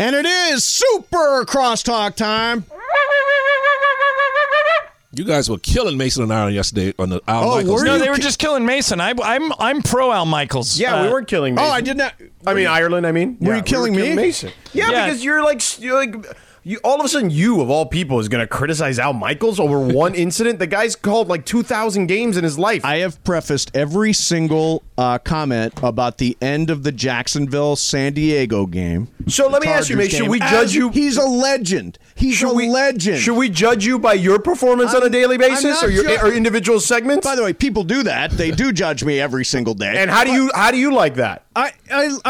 And it is super crosstalk time. You guys were killing Mason and Ireland yesterday on the Al Michaels. No, they were just killing Mason. I'm pro Al Michaels. Yeah, we weren't killing Mason. Oh, I did not. I mean, Ireland. Were you killing me? Mason. Yeah, because you're like, all of a sudden you, of all people, is going to criticize Al Michaels over one incident. The guy's called like 2,000 games in his life. I have prefaced every single comment about the end of the Jacksonville-San Diego game. So let me ask you, Mace, should we judge you? He's a legend. He's a legend. Should we judge you by your performance on a daily basis or individual segments? By the way, people do that. They do judge me every single day. And how do you like that? I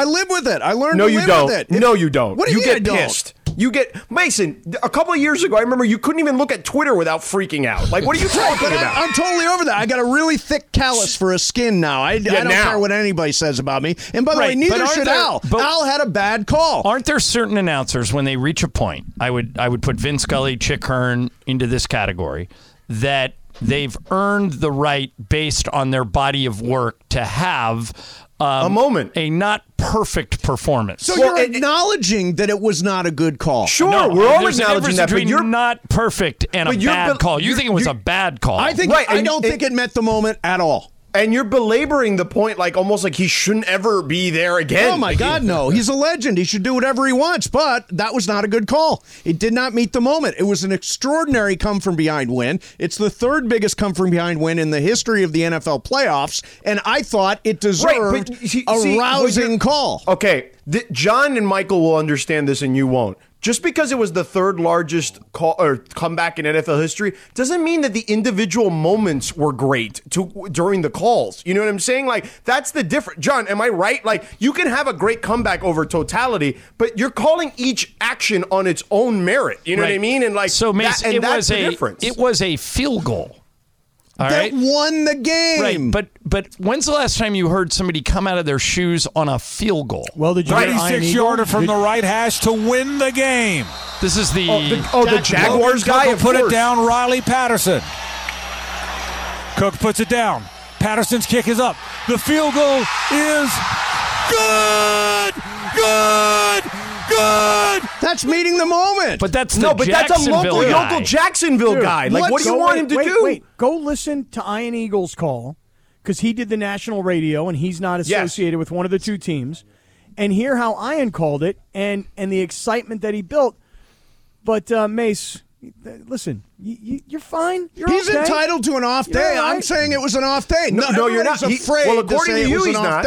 live with it. I learned to live with it. No, you don't. What do you mean I don't? Pissed. You get, Mason, a couple of years ago, I remember you couldn't even look at Twitter without freaking out. Like, what are you talking about? I'm totally over that. I got a really thick callus for a skin now. I don't care what anybody says about me. And by the way, neither should Al. Al had a bad call. Aren't there certain announcers, when they reach a point, I would put Vin Scully, Chick Hearn into this category, that they've earned the right based on their body of work to have a moment. A not perfect performance. So you're acknowledging that it was not a good call. Sure, no, we're all acknowledging that. But you're not perfect and a bad call. You think it was a bad call. I think. Right, I don't think it met the moment at all. And you're belaboring the point like almost like he shouldn't ever be there again. Oh, my God, no. He's a legend. He should do whatever he wants. But that was not a good call. It did not meet the moment. It was an extraordinary come-from-behind win. It's the third biggest come-from-behind win in the history of the NFL playoffs. And I thought it deserved a rousing call. Okay. John and Michael will understand this and you won't. Just because it was the third largest call or comeback in NFL history doesn't mean that the individual moments were great during the calls. You know what I'm saying? Like, that's the difference. John, am I right? Like, you can have a great comeback over totality, but you're calling each action on its own merit. You know what I mean? And like, so Mace, that's the difference. It was a field goal. All that won the game. Right, but when's the last time you heard somebody come out of their shoes on a field goal? Well, did you 96-yarder from the right hash to win the game. This is the Jaguars guy put it down. Riley Patterson. Cook puts it down. Patterson's kick is up. The field goal is good. Good. That's meeting the moment. But that's that's a local Jacksonville guy. Like, what do you want him to do? Wait, go listen to Ian Eagle's call because he did the national radio and he's not associated with one of the two teams, and hear how Ian called it and the excitement that he built. But Mace, listen, you're fine. He's entitled to an off day. Right. I'm saying it was an off day. No, you're not afraid. Well, according to you, he's not.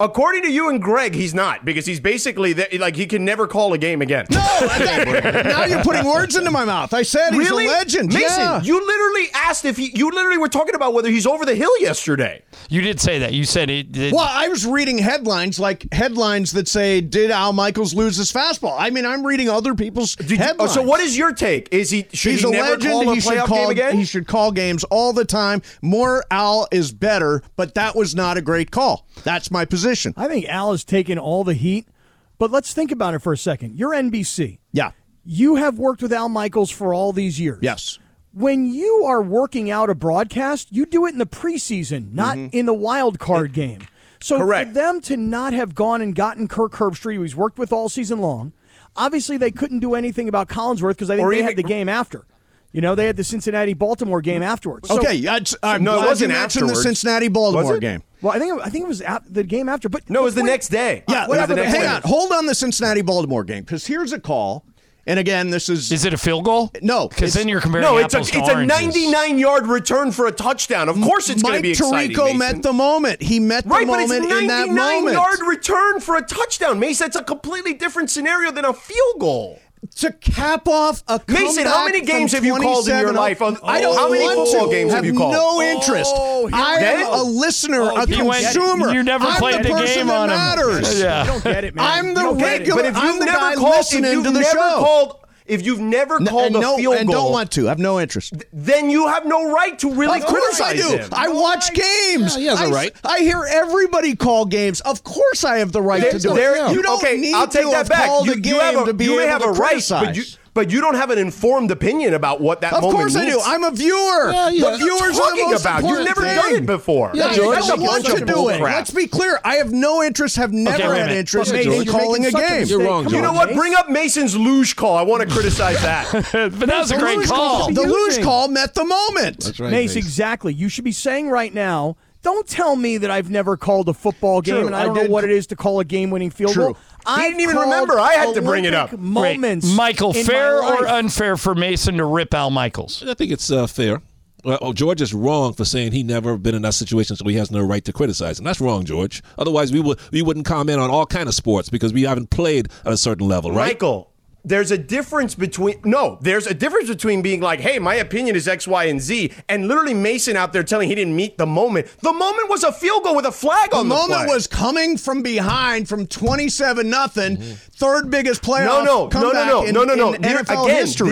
According to you and Greg, he's not, because he's basically like he can never call a game again. No, now you're putting words into my mouth. I said he's a legend. Mason, you literally asked if you literally were talking about whether he's over the hill yesterday. You did say that. You said it. Well, I was reading headlines that say, "Did Al Michaels lose his fastball?" I mean, I'm reading other people's headlines. So, what is your take? Is he? He's a legend. He should call again. He should call games all the time. More Al is better, but that was not a great call. That's my position. I think Al has taken all the heat, but let's think about it for a second. You're NBC. Yeah. You have worked with Al Michaels for all these years. Yes. When you are working out a broadcast, you do it in the preseason, not in the wild card game. So for them to not have gone and gotten Kirk Herbstreit, who he's worked with all season long, obviously they couldn't do anything about Collinsworth because I think they had the game after. You know, they had the Cincinnati-Baltimore game afterwards. Okay, it wasn't afterwards. The Cincinnati-Baltimore game. Well, I think it was the game after. But no, it was the next day. Yeah, hold on the Cincinnati-Baltimore game, because here's a call. And again, this is... Is it a field goal? No. Because then you're comparing apples to oranges. No, it's a 99-yard return for a touchdown. Of course it's going to be exciting, Mike Tirico met the moment. He met the moment in that moment. Right, but it's a 99-yard return for a touchdown. Mace, that's a completely different scenario than a field goal. To cap off a comeback. Mason, how many games have you called in your life? How many football games have you called? No interest. I am a listener, a consumer. You never played the game on him. Matters. Yeah. You don't get it, man. I'm the regular. I'm the guy listening to the show. If you've never called a field goal. And don't want to. I have no interest. Then you have no right to really criticize him. Of course I do. I watch games. He has a right. I hear everybody call games. Of course I have the right to do it. You don't need to have called a game to be able to criticize. But you don't have an informed opinion about what that moment means. Of course I do. I'm a viewer. Yeah, yeah. The viewers are the most important thing. You've never done it before. Yeah, that's a bunch of bullcrap. Let's be clear. I have no interest, have never had interest in calling a game. You're wrong, George. You know what? Bring up Mason's luge call. I want to criticize that. But that was a great call. The luge call met the moment. That's right, Mace, exactly. You should be saying right now, don't tell me that I've never called a football game and I don't know what it is to call a game-winning field goal. I didn't even remember. I had to bring it up. Moments. Wait, Michael, fair or unfair for Mason to rip Al Michaels? I think it's fair. Well, George is wrong for saying he never been in that situation, so he has no right to criticize him. That's wrong, George. Otherwise, we wouldn't comment on all kind of sports because we haven't played at a certain level, right? Michael, there's a difference between being like, hey, my opinion is X, Y, and Z, and literally Mason out there telling he didn't meet the moment. The moment was a field goal with a flag on the play. The moment was coming from behind from 27-0, third biggest playoff in NFL history.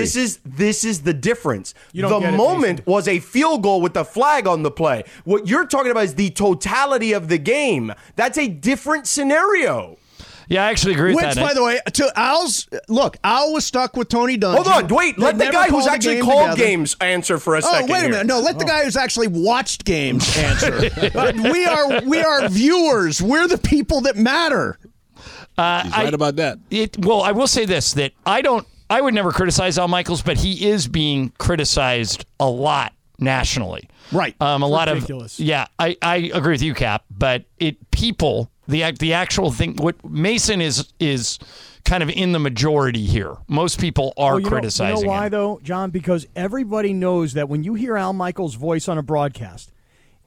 This is the difference. The moment was a field goal with the flag on the play. What you're talking about is the totality of the game. That's a different scenario. Yeah, I actually agree with that. Which, by the way, to Al's... Look, Al was stuck with Tony Dungy. Hold on, wait. Let the guy who's actually called games answer for a second. Oh, wait a minute. No, let the guy who's actually watched games answer. We are viewers. We're the people that matter. He's right about that. Well, I will say this, that I would never criticize Al Michaels, but he is being criticized a lot nationally. Right. Ridiculous. Yeah, I agree with you, Cap, but people... The actual thing, what Mason is kind of in the majority here. Most people are criticizing him. You know why, though, John? Because everybody knows that when you hear Al Michaels' voice on a broadcast,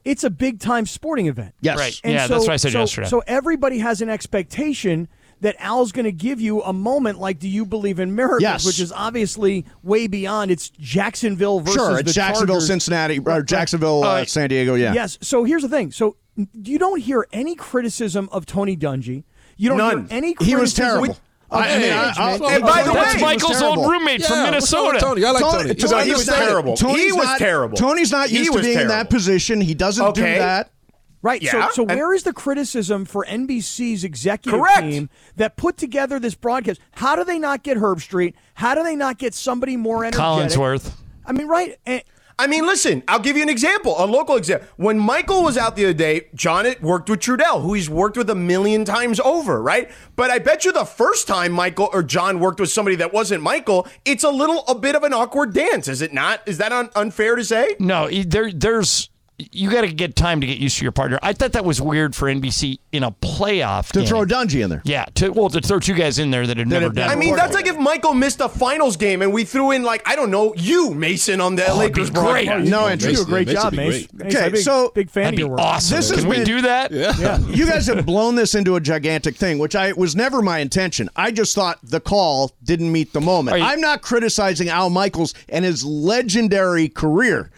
it's a big-time sporting event. Yes. Right. And that's what I said yesterday. So everybody has an expectation that Al's going to give you a moment like, do you believe in miracles? Yes. Which is obviously way beyond. It's Jacksonville versus the Chargers. Sure, it's Jacksonville, Cincinnati, or Jacksonville, San Diego, yeah. Yes, so here's the thing. So you don't hear any criticism of Tony Dungy. You don't hear any criticism. He was terrible. And by the way, that's Michael's old roommate from Minnesota. Tony? I like Tony. He was terrible. Tony's not used to being in that position. He doesn't do that. Right, yeah. So where is the criticism for NBC's executive team that put together this broadcast? How do they not get Herbstreit? How do they not get somebody more energetic? Collinsworth. I mean, right. Listen, I'll give you an example, a local example. When Michael was out the other day, John had worked with Trudell, who he's worked with a million times over, right? But I bet you the first time Michael or John worked with somebody that wasn't Michael, it's a bit of an awkward dance, is it not? Is that unfair to say? No, there's... You got to get time to get used to your partner. I thought that was weird for NBC in a playoff game. To throw Dungy in there. Yeah, to throw two guys in there that had never done it. I mean, that's like if Michael missed a finals game and we threw in, like, I don't know, you, Mason, on the LA Lakers broadcast. No interest. You do a great job, Mace. Okay, so big fan of your work. Awesome. Can we do that? Yeah. You guys have blown this into a gigantic thing, which was never my intention. I just thought the call didn't meet the moment. I'm not criticizing Al Michaels and his legendary career.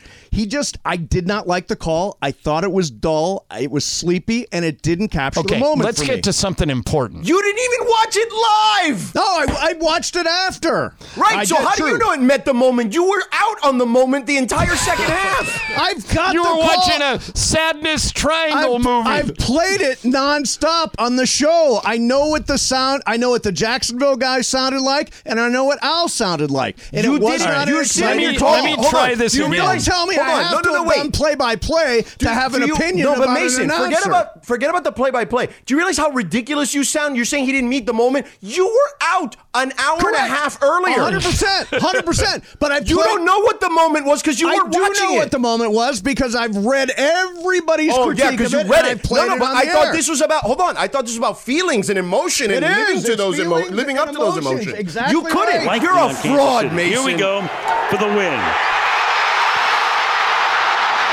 I did not like the call. I thought it was dull. It was sleepy, and it didn't capture the moment. Let's get to something important. You didn't even watch it live. No, I watched it after. Right. So how do you know it met the moment? You were out on the moment the entire second half. I've got you the call. You were watching a sadness triangle movie. I've played it nonstop on the show. I know what the sound. I know what the Jacksonville guy sounded like, and I know what Al sounded like. And you Let me try this. Do you really tell me? I have to have done play-by-play to have an opinion about an announcer. No, but Mason, forget about the play-by-play. Do you realize how ridiculous you sound? You're saying he didn't meet the moment? You were out an hour and a half earlier. 100%. 100%. But you don't know what the moment was because you weren't watching it. I do know what the moment was because I've read everybody's critique of it. Oh, yeah, because you read it. I thought this was about feelings and emotion and living up to those emotions. Exactly. You couldn't. You're a fraud, Mason. Here we go for the win.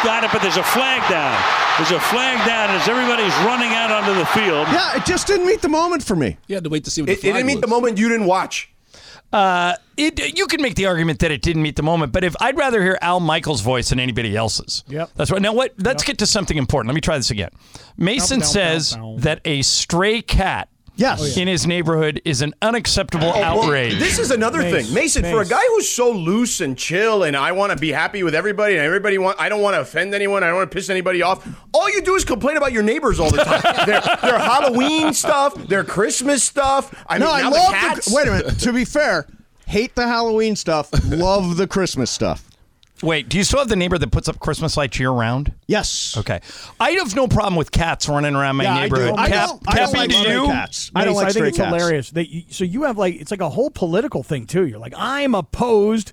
Got it, but there's a flag down. As everybody's running out onto the field. Yeah, it just didn't meet the moment for me. You had to wait to see what the flag was. It didn't meet the moment you didn't watch. You can make the argument that it didn't meet the moment, but if I'd rather hear Al Michaels' voice than anybody else's. Yep. That's right. Now, what? Let's get to something important. Let me try this again. Mason says that a stray cat in his neighborhood is an unacceptable outrage. Well, this is another thing. Mason, for a guy who's so loose and chill and I want to be happy with everybody and I don't want to offend anyone, I don't want to piss anybody off, all you do is complain about your neighbors all the time. Their Halloween stuff, their Christmas stuff. Wait a minute. To be fair, hate the Halloween stuff, love the Christmas stuff. Wait, do you still have the neighbor that puts up Christmas lights year-round? Yes. Okay. I have no problem with cats running around my neighborhood. I don't like stray cats. I don't like stray cats. I think it's hilarious. So you have it's like a whole political thing, too. You're like, I'm opposed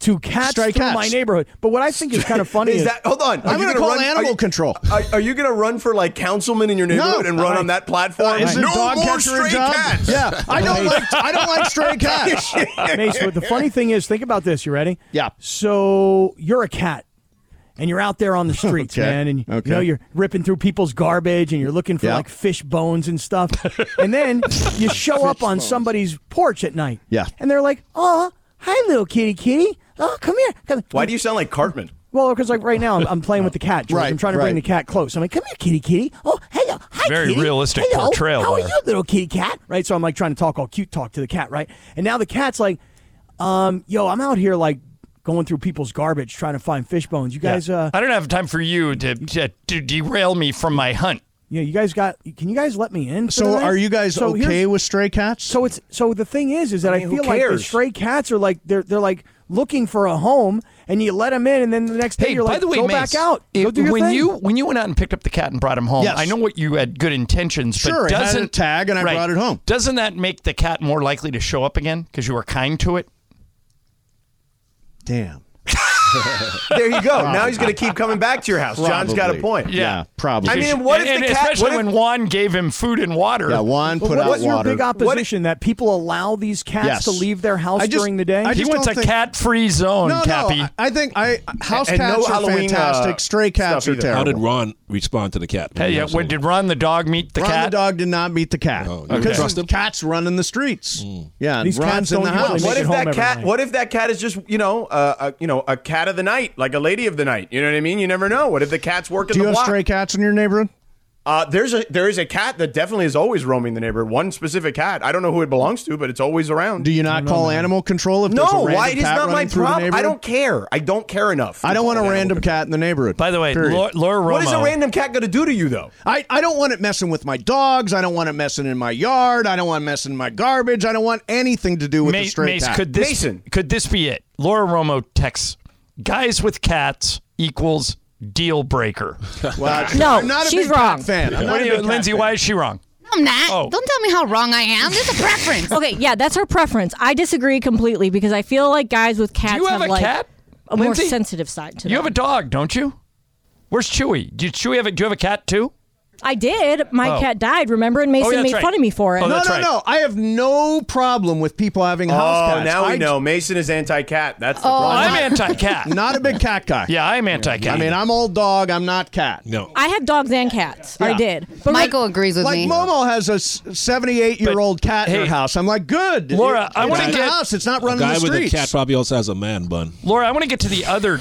to cats from my neighborhood. But what I think is kind of funny is that, hold on. I'm going to call animal control. Are you going to run for councilman in your neighborhood and run on that platform? No more stray cats. Yeah. I don't like stray cats. Mace, but the funny thing is, think about this. You ready? Yeah. So you're a cat and you're out there on the streets, man. And you know, you're ripping through people's garbage and you're looking for fish bones and stuff. And then you show up on somebody's porch at night. Yeah. And they're like, oh, hi, little kitty. Oh, come here. Why do you sound like Cartman? Well, because right now I'm playing with the cat. George. Right, I'm trying to bring the cat close. I'm like, come here, kitty. Oh, hello. Hi, very kitty. Realistic hello. Portrayal. How are you, little kitty cat? Right, so I'm like trying to talk all cute talk to the cat, right? And now the cat's like, yo, I'm out here going through people's garbage trying to find fish bones. You guys... I don't have time for you to derail me from my hunt. Yeah, you guys can you guys let me in? So are you guys okay with stray cats? So the thing is that I feel like the stray cats are like, they're like looking for a home and you let them in and then the next day you're like, go back out. Go do your thing. When you went out and picked up the cat and brought him home, I know what you had good intentions, but doesn't I had a tag and I brought it home. Doesn't that make the cat more likely to show up again because you were kind to it? Damn. There you go. Now he's going to keep coming back to your house. Probably. John's got a point. Yeah, probably. I mean, what if the cat... Especially when Juan gave him food and water. Yeah, Juan put out water. What's your big opposition that people allow these cats to leave their house during the day? He wants a cat-free zone, Cappy. No, I think house cats are fantastic. Stray cats are terrible. How did Ron respond to the cat? Hey, did Ron the dog meet the cat? Ron the dog did not meet the cat. Because the cat's running the streets. Yeah, and Ron's in the house. What if that cat is just, a cat of the night, like a lady of the night. You know what I mean? You never know. What if the cat's working the block? Do you have stray cats in your neighborhood? There is a cat that definitely is always roaming the neighborhood. One specific cat. I don't know who it belongs to, but it's always around. Do you not call animal control if there's a random cat? No, it's not my problem. I don't care. I don't care enough. I don't want a random cat in the neighborhood. By the way, Laura Romo. What is a random cat going to do to you, though? I don't want it messing with my dogs. I don't want it messing in my yard. I don't want it messing in my garbage. I don't want anything to do with the stray cat. Mason, could this be it? Laura Romo texts, guys with cats equals... deal breaker. Well, no, she's wrong. Lindsay, why is she wrong? I'm not. Oh. Don't tell me how wrong I am. It's a preference. Okay, yeah, that's her preference. I disagree completely because I feel like guys with cats have a more sensitive side to them. You have a dog, don't you? Where's Chewy? Do you have a cat too? I did. My cat died, remember? And Mason made fun of me for it. Oh, no. I have no problem with people having house cats. Oh, now we know. Mason is anti-cat. That's the problem. I'm anti-cat. Not a big cat guy. Yeah, I'm anti-cat. I mean, I'm all dog. I'm not cat. No. I have dogs and cats. Yeah. I did. But Michael agrees with me. Like, Momo has a 78-year-old cat in her house. I'm like, good. Laura, I want to get... house. It's not running the streets. A guy with a cat probably also has a man bun. Laura, I want to get to the other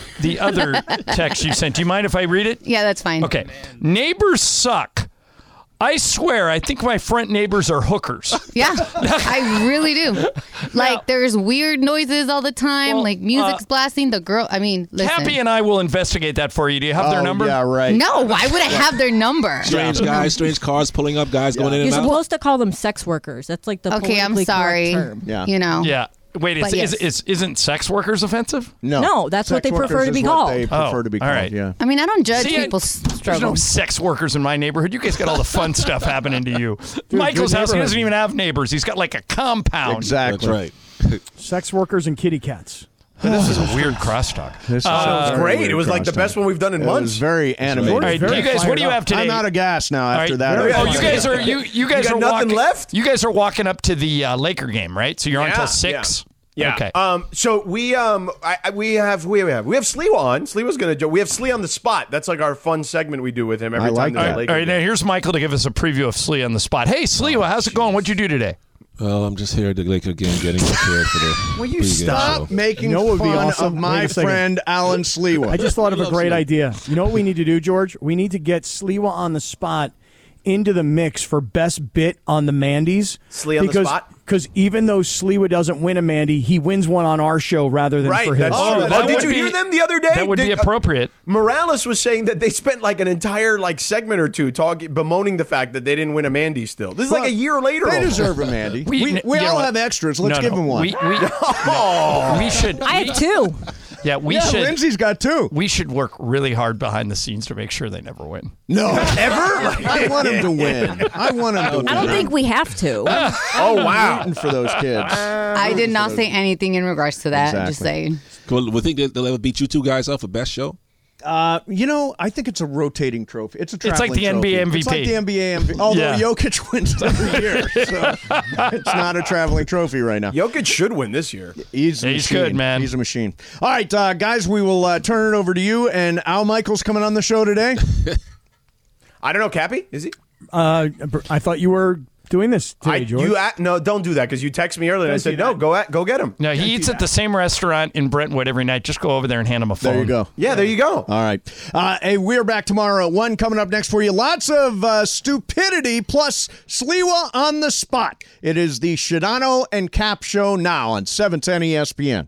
text you sent. Do you mind if I read it? Yeah, that's fine. Okay. Neighbors suck. I swear, I think my front neighbors are hookers. Yeah, I really do. There's weird noises all the time, music's blasting. The girl, listen. Cappy and I will investigate that for you. Do you have their number? Yeah, right. No, why would I have their number? Strange guys, strange cars pulling up, guys going in and out. You're supposed to call them sex workers. That's like the politically correct term. Yeah. You know. Yeah. Wait, isn't sex workers offensive? No, that's what they prefer to be called. They prefer to be called. Right. Yeah. I mean, I don't judge people's struggles. There's no sex workers in my neighborhood. You guys got all the fun stuff happening to you. Dude, Michael's house, he doesn't even have neighbors. He's got a compound. Exactly. That's right. Sex workers and kitty cats. This is a weird crosstalk. This was great. It was the best one we've done in months. It was very animated. All right, you guys, what do you have today? I'm out of gas now after that. You guys are nothing left. You guys are walking up to the Laker game, right? So you're on until 6. Yeah. Okay. So we have Sliwa on. Sliwa's going to do. We have Slee on the spot. That's our fun segment we do with him every time. All right, now here's Michael to give us a preview of Slee on the spot. Hey, Sliwa, how's it going? What'd you do today? Well, I'm just here at the Laker game getting prepared for the Will you stop show. Making you know fun awesome? Of my friend Alan Sliwa? I just thought of a great idea. You know what we need to do, George? We need to get Sliwa on the spot into the mix for best bit on the Mandy's. Sliwa on the spot? Because even though Sliwa doesn't win a Mandy, he wins one on our show rather than for his. Oh, that did you hear them the other day? That would be appropriate. Morales was saying that they spent like an entire segment or two bemoaning the fact that they didn't win a Mandy still. This is like a year later. They deserve a Mandy. We all have extras. Let's give them one. We should. I have two. Yeah, should. Lindsay's got two. We should work really hard behind the scenes to make sure they never win. No. Ever? I want them to win. I don't think we have to. Oh, wow. Rooting for those kids. I did not say anything in regards to that. Exactly. Just saying. Cool. We think they'll ever beat you two guys up for best show? I think it's a rotating trophy. It's a traveling trophy. It's like the NBA MVP. It's like the NBA MVP, although Jokic wins every year. So it's not a traveling trophy right now. Jokic should win this year. He's good, man. He's a machine. All right, guys, we will turn it over to you. And Al Michaels coming on the show today. I don't know, Cappy, is he? I thought you were doing this today, George. No, don't do that, because you texted me earlier and I said, no, go get him. No, he eats at the same restaurant in Brentwood every night. Just go over there and hand him a phone. There you go. Yeah, there you go. All right. Hey, we're back tomorrow at 1:00. Coming up next for you, lots of stupidity plus Sliwa on the spot. It is the Shadano and Cap Show now on 710 ESPN.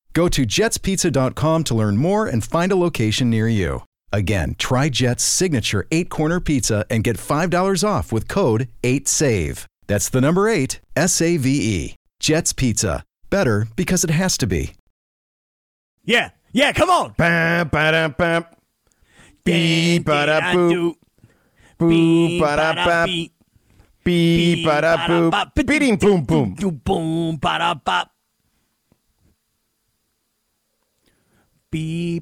Go to jetspizza.com to learn more and find a location near you. Again, try Jet's signature 8-corner pizza and get $5 off with code 8SAVE. That's the number 8, SAVE. Jet's Pizza. Better because it has to be. Yeah. Yeah, come on. Bam, ba-dum, bam. Bee, ba-da-boo. Boo, ba-da-bam. Bee, ba-da-boo. Beating, boom, boom. Boom, ba-da-bam. Hey,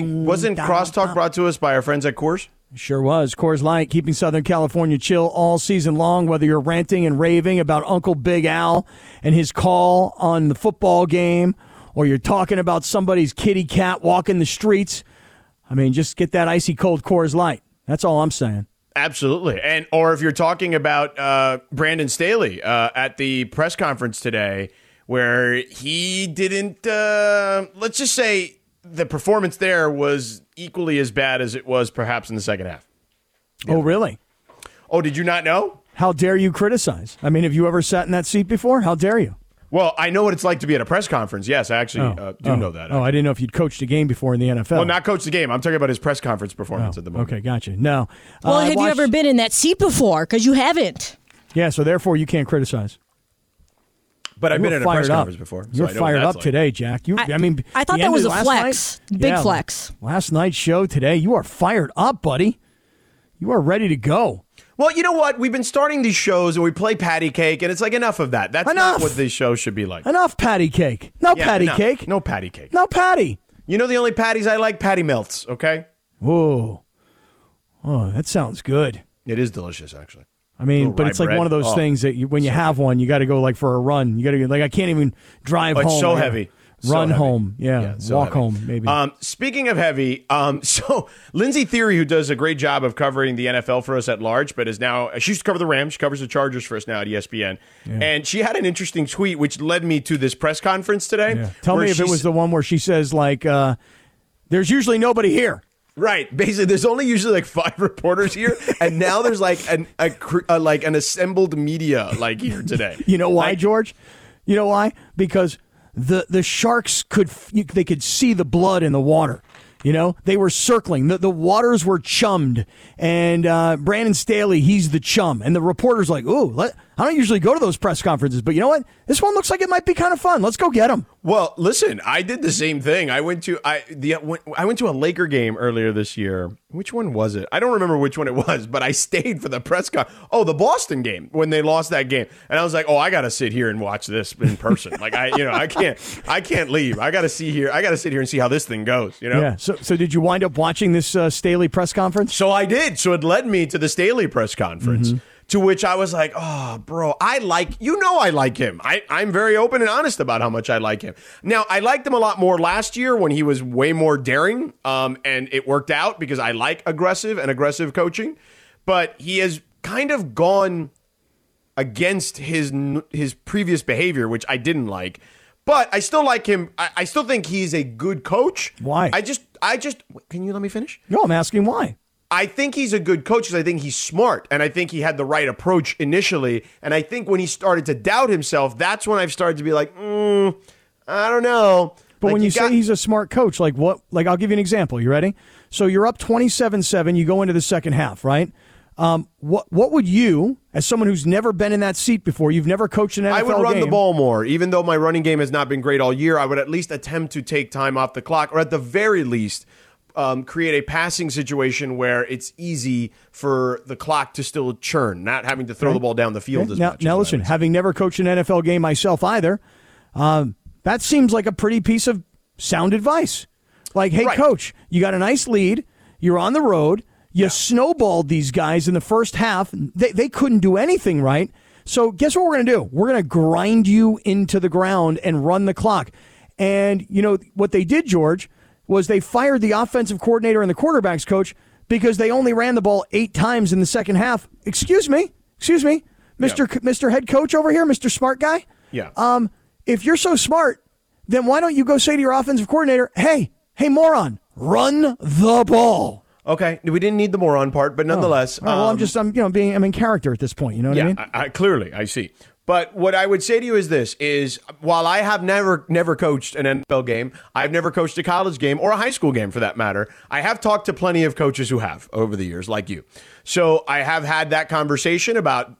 wasn't Crosstalk brought to us by our friends at Coors? Sure was. Coors Light, keeping Southern California chill all season long, whether you're ranting and raving about Uncle Big Al and his call on the football game, or you're talking about somebody's kitty cat walking the streets. I mean, just get that icy cold Coors Light. That's all I'm saying. Absolutely. And or if you're talking about Brandon Staley at the press conference today, where he didn't, let's just say the performance there was equally as bad as it was perhaps in the second half. Yeah. Oh, really? Oh, did you not know? How dare you criticize? I mean, have you ever sat in that seat before? How dare you? Well, I know what it's like to be at a press conference. Yes, I actually do know that. Oh, I didn't know if you'd coached a game before in the NFL. Well, not coached the game. I'm talking about his press conference performance at the moment. Okay, gotcha. No. Well, have you ever been in that seat before? Because you haven't. Yeah, so therefore you can't criticize. But I've been at a press conference before. You're fired up today, Jack. I thought that was a flex. Big flex. Last night's show today, you are fired up, buddy. You are ready to go. Well, you know what? We've been starting these shows and we play patty cake, and it's like enough of that. That's not what these shows should be like. Enough patty cake. No patty cake. No patty. You know the only patties I like? Patty melts, okay? Whoa. Oh, that sounds good. It is delicious, actually. I mean, but it's like bread. One of those things that you, when you have one, you got to go like for a run. You got to I can't even drive home. It's so heavy. Run home. Yeah so walk heavy. Home, maybe. Speaking of heavy, so Lindsay Theory, who does a great job of covering the NFL for us at large, but is now, she used to cover the Rams. She covers the Chargers for us now at ESPN. Yeah. And she had an interesting tweet, which led me to this press conference today. Yeah. Tell me if it was the one where she says, like, there's usually nobody here. Right. Basically, there's only usually like 5 reporters here, and now there's like an assembled media like here today. You know why, George? You know why? Because the sharks could see the blood in the water. You know, they were circling. The waters were chummed. And Brandon Staley, he's the chum. And the reporter's like, ooh, I don't usually go to those press conferences, but you know what? This one looks like it might be kind of fun. Let's go get him. Well, listen, I did the same thing. I went to a Laker game earlier this year. Which one was it? I don't remember which one it was, but I stayed for the press conference. Oh, the Boston game, when they lost that game. And I was like, oh, I got to sit here and watch this in person. Like, I can't leave. I got to sit here and see how this thing goes, you know? Yeah. So did you wind up watching this Staley press conference? So I did. So it led me to the Staley press conference, mm-hmm. to which I was like, oh, bro, I like him. I'm very open and honest about how much I like him. Now, I liked him a lot more last year when he was way more daring, and it worked out because I like aggressive and aggressive coaching. But he has kind of gone against his previous behavior, which I didn't like. But I still like him. I still think he's a good coach. Why? Can you let me finish? No, I'm asking why. I think he's a good coach because I think he's smart, and I think he had the right approach initially. And I think when he started to doubt himself, that's when I've started to be like, I don't know. But like, when you say he's a smart coach, like what? Like, I'll give you an example. You ready? So you're up 27-7. You go into the second half, right? What would you, as someone who's never been in that seat before, you've never coached an NFL game. I would run the ball more. Even though my running game has not been great all year, I would at least attempt to take time off the clock, or at the very least, create a passing situation where it's easy for the clock to still churn, not having to throw the ball down the field as much. Now listen, having never coached an NFL game myself either, that seems like a pretty piece of sound advice. Like, hey, coach, you got a nice lead, you're on the road, you snowballed these guys in the first half. They couldn't do anything right. So guess what we're going to do? We're going to grind you into the ground and run the clock. And you know what they did, George, was they fired the offensive coordinator and the quarterback's coach because they only ran the ball 8 times in the second half. Excuse me, Mr. Head Coach over here, Mr. Smart Guy. Yeah. If you're so smart, then why don't you go say to your offensive coordinator, hey, moron, run the ball. Okay, we didn't need the moron part, but nonetheless, I'm in character at this point. You know what I mean? I clearly, I see. But what I would say to you is this: is while I have never coached an NFL game, I've never coached a college game or a high school game for that matter. I have talked to plenty of coaches who have over the years, like you. So I have had that conversation about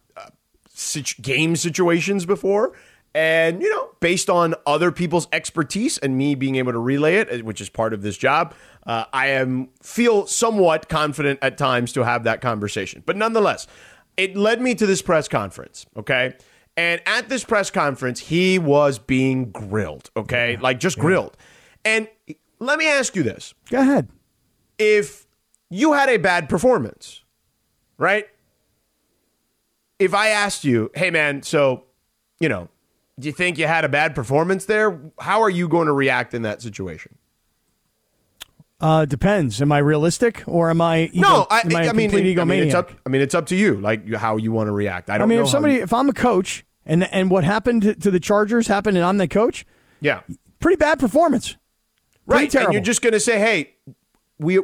game situations before. And, you know, based on other people's expertise and me being able to relay it, which is part of this job, I feel somewhat confident at times to have that conversation. But nonetheless, it led me to this press conference, okay? And at this press conference, he was being grilled, okay? Like, just grilled. And let me ask you this. Go ahead. If you had a bad performance, right? If I asked you, hey, man, so, you know, do you think you had a bad performance there? How are you going to react in that situation? Depends. Am I realistic or am I complete egomaniac? It's up to you, like how you want to react. I don't know. If I'm a coach and what happened to the Chargers happened and I'm the coach, pretty bad performance. Right. Terrible. And you're just going to say, hey,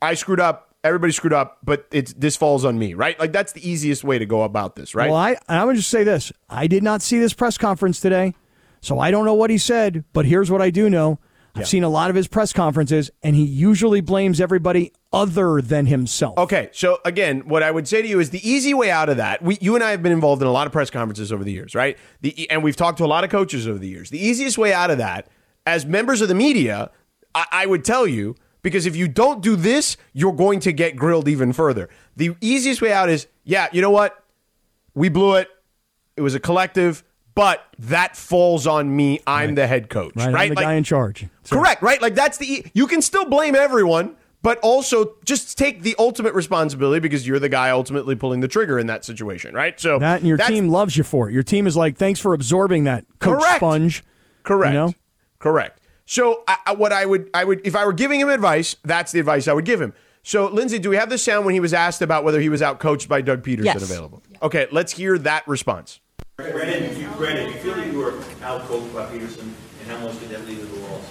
I screwed up. Everybody screwed up, but this falls on me, right? Like, that's the easiest way to go about this, right? Well, I would just say this. I did not see this press conference today, so I don't know what he said, but here's what I do know. I've seen a lot of his press conferences, and he usually blames everybody other than himself. Okay, so again, what I would say to you is the easy way out of that, you and I have been involved in a lot of press conferences over the years, right? And we've talked to a lot of coaches over the years. The easiest way out of that, as members of the media, I would tell you, because if you don't do this, you're going to get grilled even further. The easiest way out is, you know what? We blew it. It was a collective, but that falls on me. I'm the head coach, right? I'm the guy in charge. So. Correct, right? Like, that's you can still blame everyone, but also just take the ultimate responsibility because you're the guy ultimately pulling the trigger in that situation, right? So that, and your team loves you for it. Your team is like, thanks for absorbing that, Coach Sponge. Correct. You know? Correct. So what I would, if I were giving him advice, that's the advice I would give him. So, Lindsay, do we have the sound when he was asked about whether he was outcoached by Doug Peterson available? Yeah. Okay, let's hear that response. Brandon, you feel like you were outcoached by Peterson, and how much did that lead to the loss?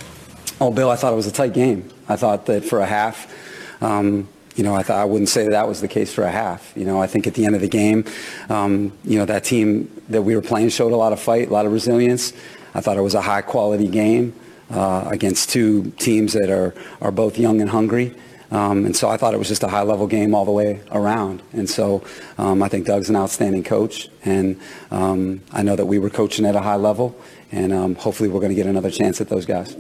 Oh, Bill, I thought it was a tight game. I thought that for a half, I wouldn't say that was the case for a half. You know, I think at the end of the game, that team that we were playing showed a lot of fight, a lot of resilience. I thought it was a high-quality game against two teams that are both young and hungry. And so I thought it was just a high-level game all the way around. And so I think Doug's an outstanding coach, and I know that we were coaching at a high level, and hopefully we're going to get another chance at those guys.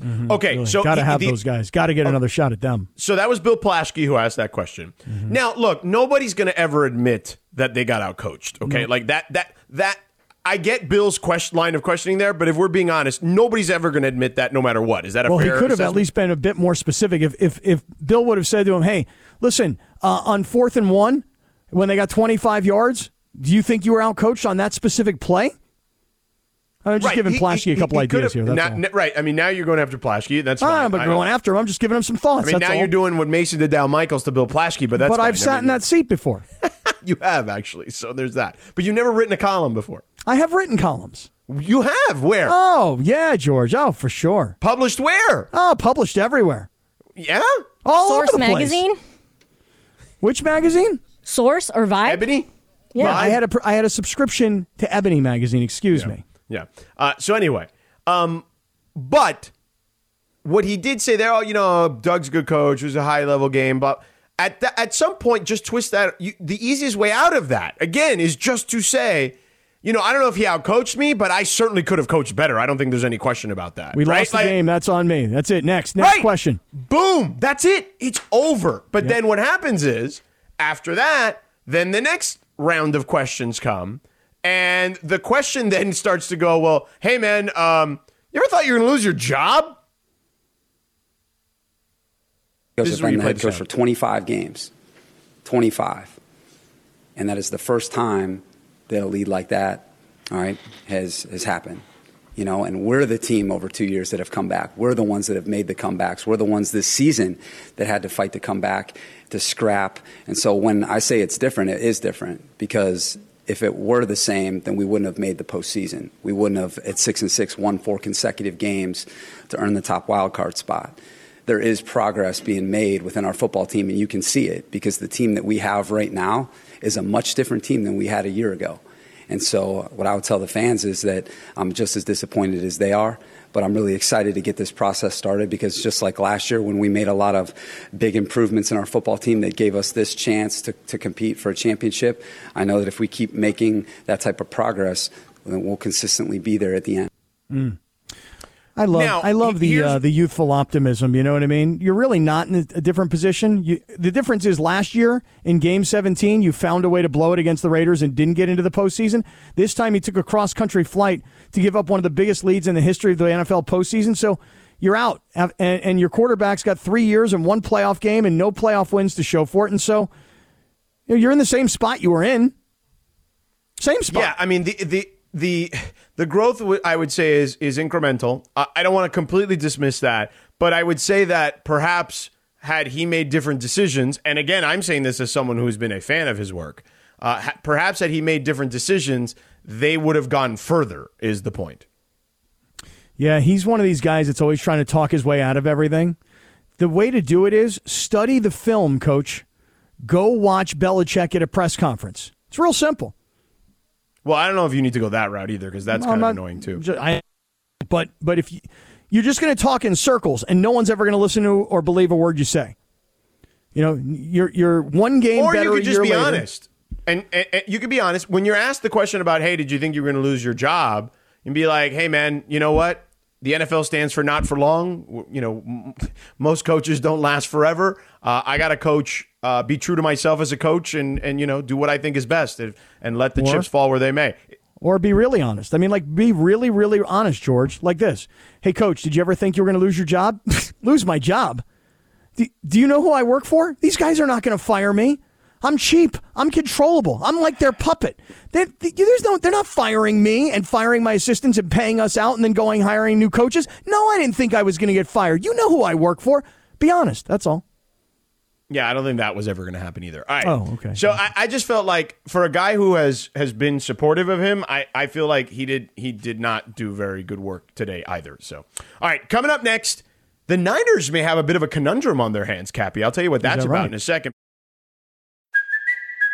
Mm-hmm, okay, really. So gotta have those guys. Gotta get another shot at them. So that was Bill Plaschke who asked that question. Mm-hmm. Now, look, nobody's gonna ever admit that they got outcoached. Okay, mm-hmm. Like that. I get Bill's line of questioning there, but if we're being honest, nobody's ever going to admit that, no matter what. Is that a fair assessment? Well, he could have at least been a bit more specific. If Bill would have said to him, "Hey, listen, on 4th and 1, when they got 25 yards, do you think you were outcoached on that specific play?" I'm just giving Plaschke a couple ideas here. That's all. Right. I mean, now you're going after Plaschke. That's fine. But going after him, I'm just giving him some thoughts. I mean, now you're doing what Mason did to Al Michaels to Bill Plaschke, but that's fine. But I've sat in that seat before. You have, actually. So there's that. But you've never written a column before. I have written columns. You have? Where? Oh, yeah, George. Oh, for sure. Published where? Oh, published everywhere. Yeah? All over the place. Source magazine? Which magazine? Source or Vibe? Ebony? Yeah. Well, I had a subscription to Ebony magazine. Excuse me. Yeah. So anyway, but what he did say there, Doug's a good coach. It was a high-level game. But at some point, just twist that. The easiest way out of that, again, is just to say, I don't know if he outcoached me, but I certainly could have coached better. I don't think there's any question about that. We lost the game. That's on me. That's it. Next question. Boom. That's it. It's over. But then what happens is, after that, then the next round of questions come. And the question then starts to go, well, hey, man, you ever thought you were going to lose your job? This is where you played the head coach for 25 games. 25. And that is the first time that a lead like that, all right, has happened. And we're the team over 2 years that have come back. We're the ones that have made the comebacks. We're the ones this season that had to fight to come back, to scrap. And so when I say it's different, it is different, because – if it were the same, then we wouldn't have made the postseason. We wouldn't have, at 6-6, won 4 consecutive games to earn the top wild card spot. There is progress being made within our football team, and you can see it, because the team that we have right now is a much different team than we had a year ago. And so what I would tell the fans is that I'm just as disappointed as they are, but I'm really excited to get this process started, because just like last year when we made a lot of big improvements in our football team that gave us this chance to compete for a championship, I know that if we keep making that type of progress, then we'll consistently be there at the end. Mm. I love the youthful optimism, you know what I mean? You're really not in a different position. The difference is last year in Game 17, you found a way to blow it against the Raiders and didn't get into the postseason. This time you took a cross-country flight to give up one of the biggest leads in the history of the NFL postseason. So you're out, and your quarterback's got 3 years and one playoff game and no playoff wins to show for it. And so you're in the same spot you were in. Same spot. Yeah, I mean, the growth, I would say, is incremental. I don't want to completely dismiss that, but I would say that perhaps had he made different decisions, and again, I'm saying this as someone who's been a fan of his work, perhaps had he made different decisions, they would have gone further, is the point. Yeah, he's one of these guys that's always trying to talk his way out of everything. The way to do it is study the film, coach. Go watch Belichick at a press conference. It's real simple. Well, I don't know if you need to go that route either, because that's kind of annoying too. But if you're just going to talk in circles and no one's ever going to listen to or believe a word you say, you're one game better. Or you could just be honest, and you could be honest when you're asked the question about, hey, did you think you were going to lose your job? And be like, hey, man, you know what? The NFL stands for not for long. Most coaches don't last forever. I got to coach. Be true to myself as a coach, and do what I think is best, and let the chips fall where they may. Or be really honest. I mean, be really, really honest, George. Like this: hey, coach, did you ever think you were going to lose your job? Lose my job? Do you know who I work for? These guys are not going to fire me. I'm cheap. I'm controllable. I'm like their puppet. They're not firing me and firing my assistants and paying us out and then hiring new coaches. No, I didn't think I was going to get fired. You know who I work for. Be honest. That's all. Yeah, I don't think that was ever going to happen either. All right. Oh, okay. So I just felt like for a guy who has been supportive of him, I feel like he did not do very good work today either. So, all right, coming up next, the Niners may have a bit of a conundrum on their hands, Cappy. I'll tell you what that's about in a second.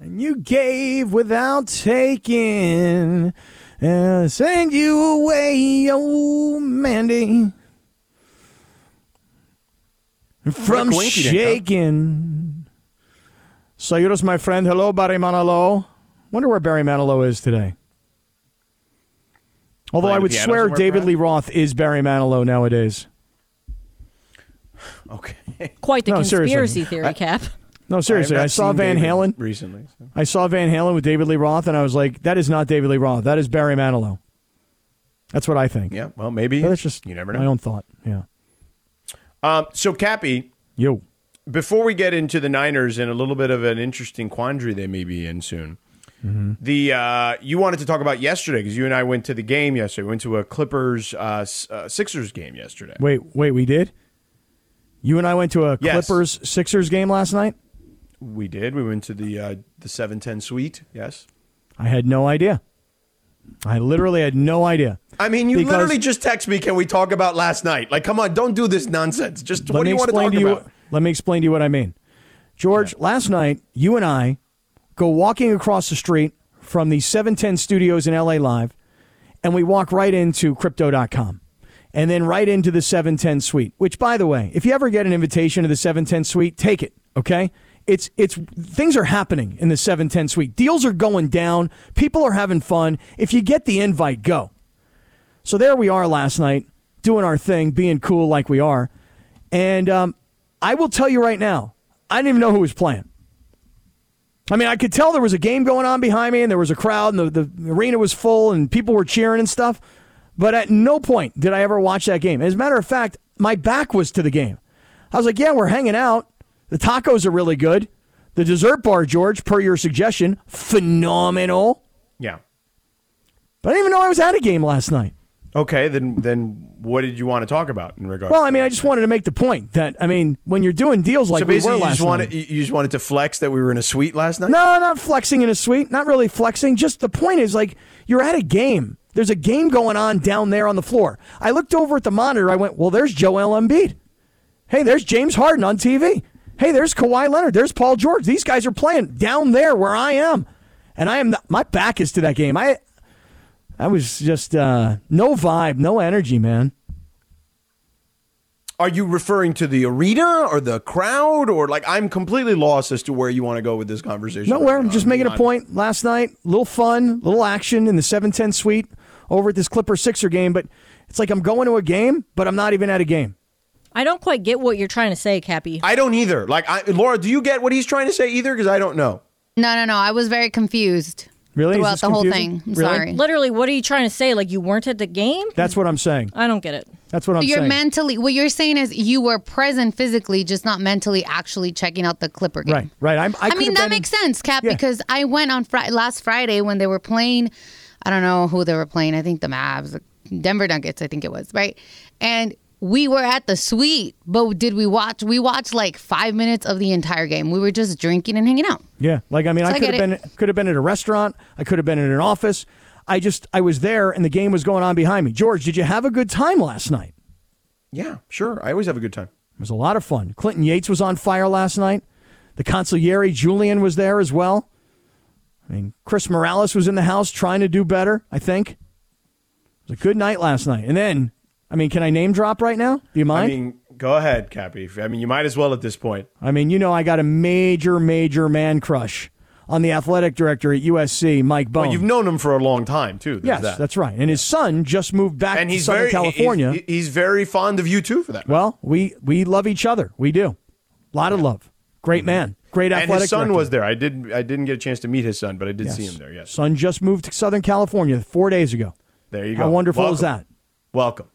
And you gave without taking, and I sent you away, oh, Mandy. From shaking. Saludos, my friend. Hello, Barry Manilow. Wonder where Barry Manilow is today. Although I would swear David Lee Roth is Barry Manilow nowadays. Okay. Quite the conspiracy theory, Cap. No, seriously, I saw Van Halen recently. So. I saw Van Halen with David Lee Roth, and I was like, that is not David Lee Roth. That is Barry Manilow. That's what I think. Yeah, well, maybe. But that's just you never know. My own thought, yeah. So, Cappy, yo, before we get into the Niners and a little bit of an interesting quandary they may be in soon, the you wanted to talk about yesterday because you and I went to the game yesterday. We went to a Clippers-Sixers game yesterday. Wait, we did? You and I went to a Clippers-Sixers game last night? We did. We went to the 710 suite, yes. I had no idea. I literally had no idea. I mean, you literally just text me, can we talk about last night? Like, come on, don't do this nonsense. Just what do you want to talk about? Let me explain to you what I mean. George, last night, you and I go walking across the street from the 710 studios in LA Live, and we walk right into Crypto.com. And then right into the 710 suite, which, by the way, if you ever get an invitation to the 710 suite, take it, okay? It's things are happening in the 710 suite. Deals are going down. People are having fun. If you get the invite, go. So there we are last night doing our thing, being cool like we are. And I will tell you right now, I didn't even know who was playing. I mean, I could tell there was a game going on behind me and there was a crowd and the arena was full and people were cheering and stuff. But at no point did I ever watch that game. As a matter of fact, my back was to the game. I was like, yeah, we're hanging out. The tacos are really good. The dessert bar, George, per your suggestion, phenomenal. Yeah. But I didn't even know I was at a game last night. Okay, then what did you want to talk about in regards to that? Well, I mean, I just wanted to make the point that, I mean, when you're doing deals like we were last night. You just wanted to flex that we were in a suite last night? No, not flexing in a suite. Not really flexing. Just the point is, like, you're at a game. There's a game going on down there on the floor. I looked over at the monitor. I went, well, there's Joel Embiid. Hey, there's James Harden on TV. Hey, there's Kawhi Leonard. There's Paul George. These guys are playing down there where I am. And I am not, my back is to that game. I was just no vibe, no energy, man. Are you referring to the arena or the crowd? Or like I'm completely lost as to where you want to go with this conversation. Nowhere. Right, I'm just making a point. Last night, a little fun, little action in the 710 suite over at this Clipper-Sixer game. But it's like I'm going to a game, but I'm not even at a game. I don't quite get what you're trying to say, Cappy. I don't either. Like, Laura, do you get what he's trying to say either? Because I don't know. No. I was very confused. Really? Throughout the whole thing. I'm sorry. Literally, what are you trying to say? Like, you weren't at the game? That's what I'm saying. I don't get it. That's what I'm saying. What you're saying is you were present physically, just not mentally actually checking out the Clipper game. Right. I mean, that makes sense, Cap, because I went on last Friday when they were playing. I don't know who they were playing. I think the Mavs, Denver Nuggets, I think it was, right? And we were at the suite, but did we watch? We watched like 5 minutes of the entire game. We were just drinking and hanging out. Yeah, like I mean, so I could have been at a restaurant. I could have been in an office. I was there, and the game was going on behind me. George, did you have a good time last night? Yeah, sure. I always have a good time. It was a lot of fun. Clinton Yates was on fire last night. The consigliere Julian was there as well. I mean, Chris Morales was in the house trying to do better. I think it was a good night last night, and then. I mean, can I name drop right now? Do you mind? I mean, go ahead, Cappy. I mean, you might as well at this point. I mean, you know I got a major, major man crush on the athletic director at USC, Mike Bone. Well, you've known him for a long time, too. Yes, that's right. And his son just moved back to Southern California. He's very fond of you, too, for that. Well, we love each other. We do. A lot of love. Great man. Great athletic director. And his son was there. I didn't get a chance to meet his son, but I did see him there, yes. Son just moved to Southern California 4 days ago. There you go. How wonderful is that? Welcome.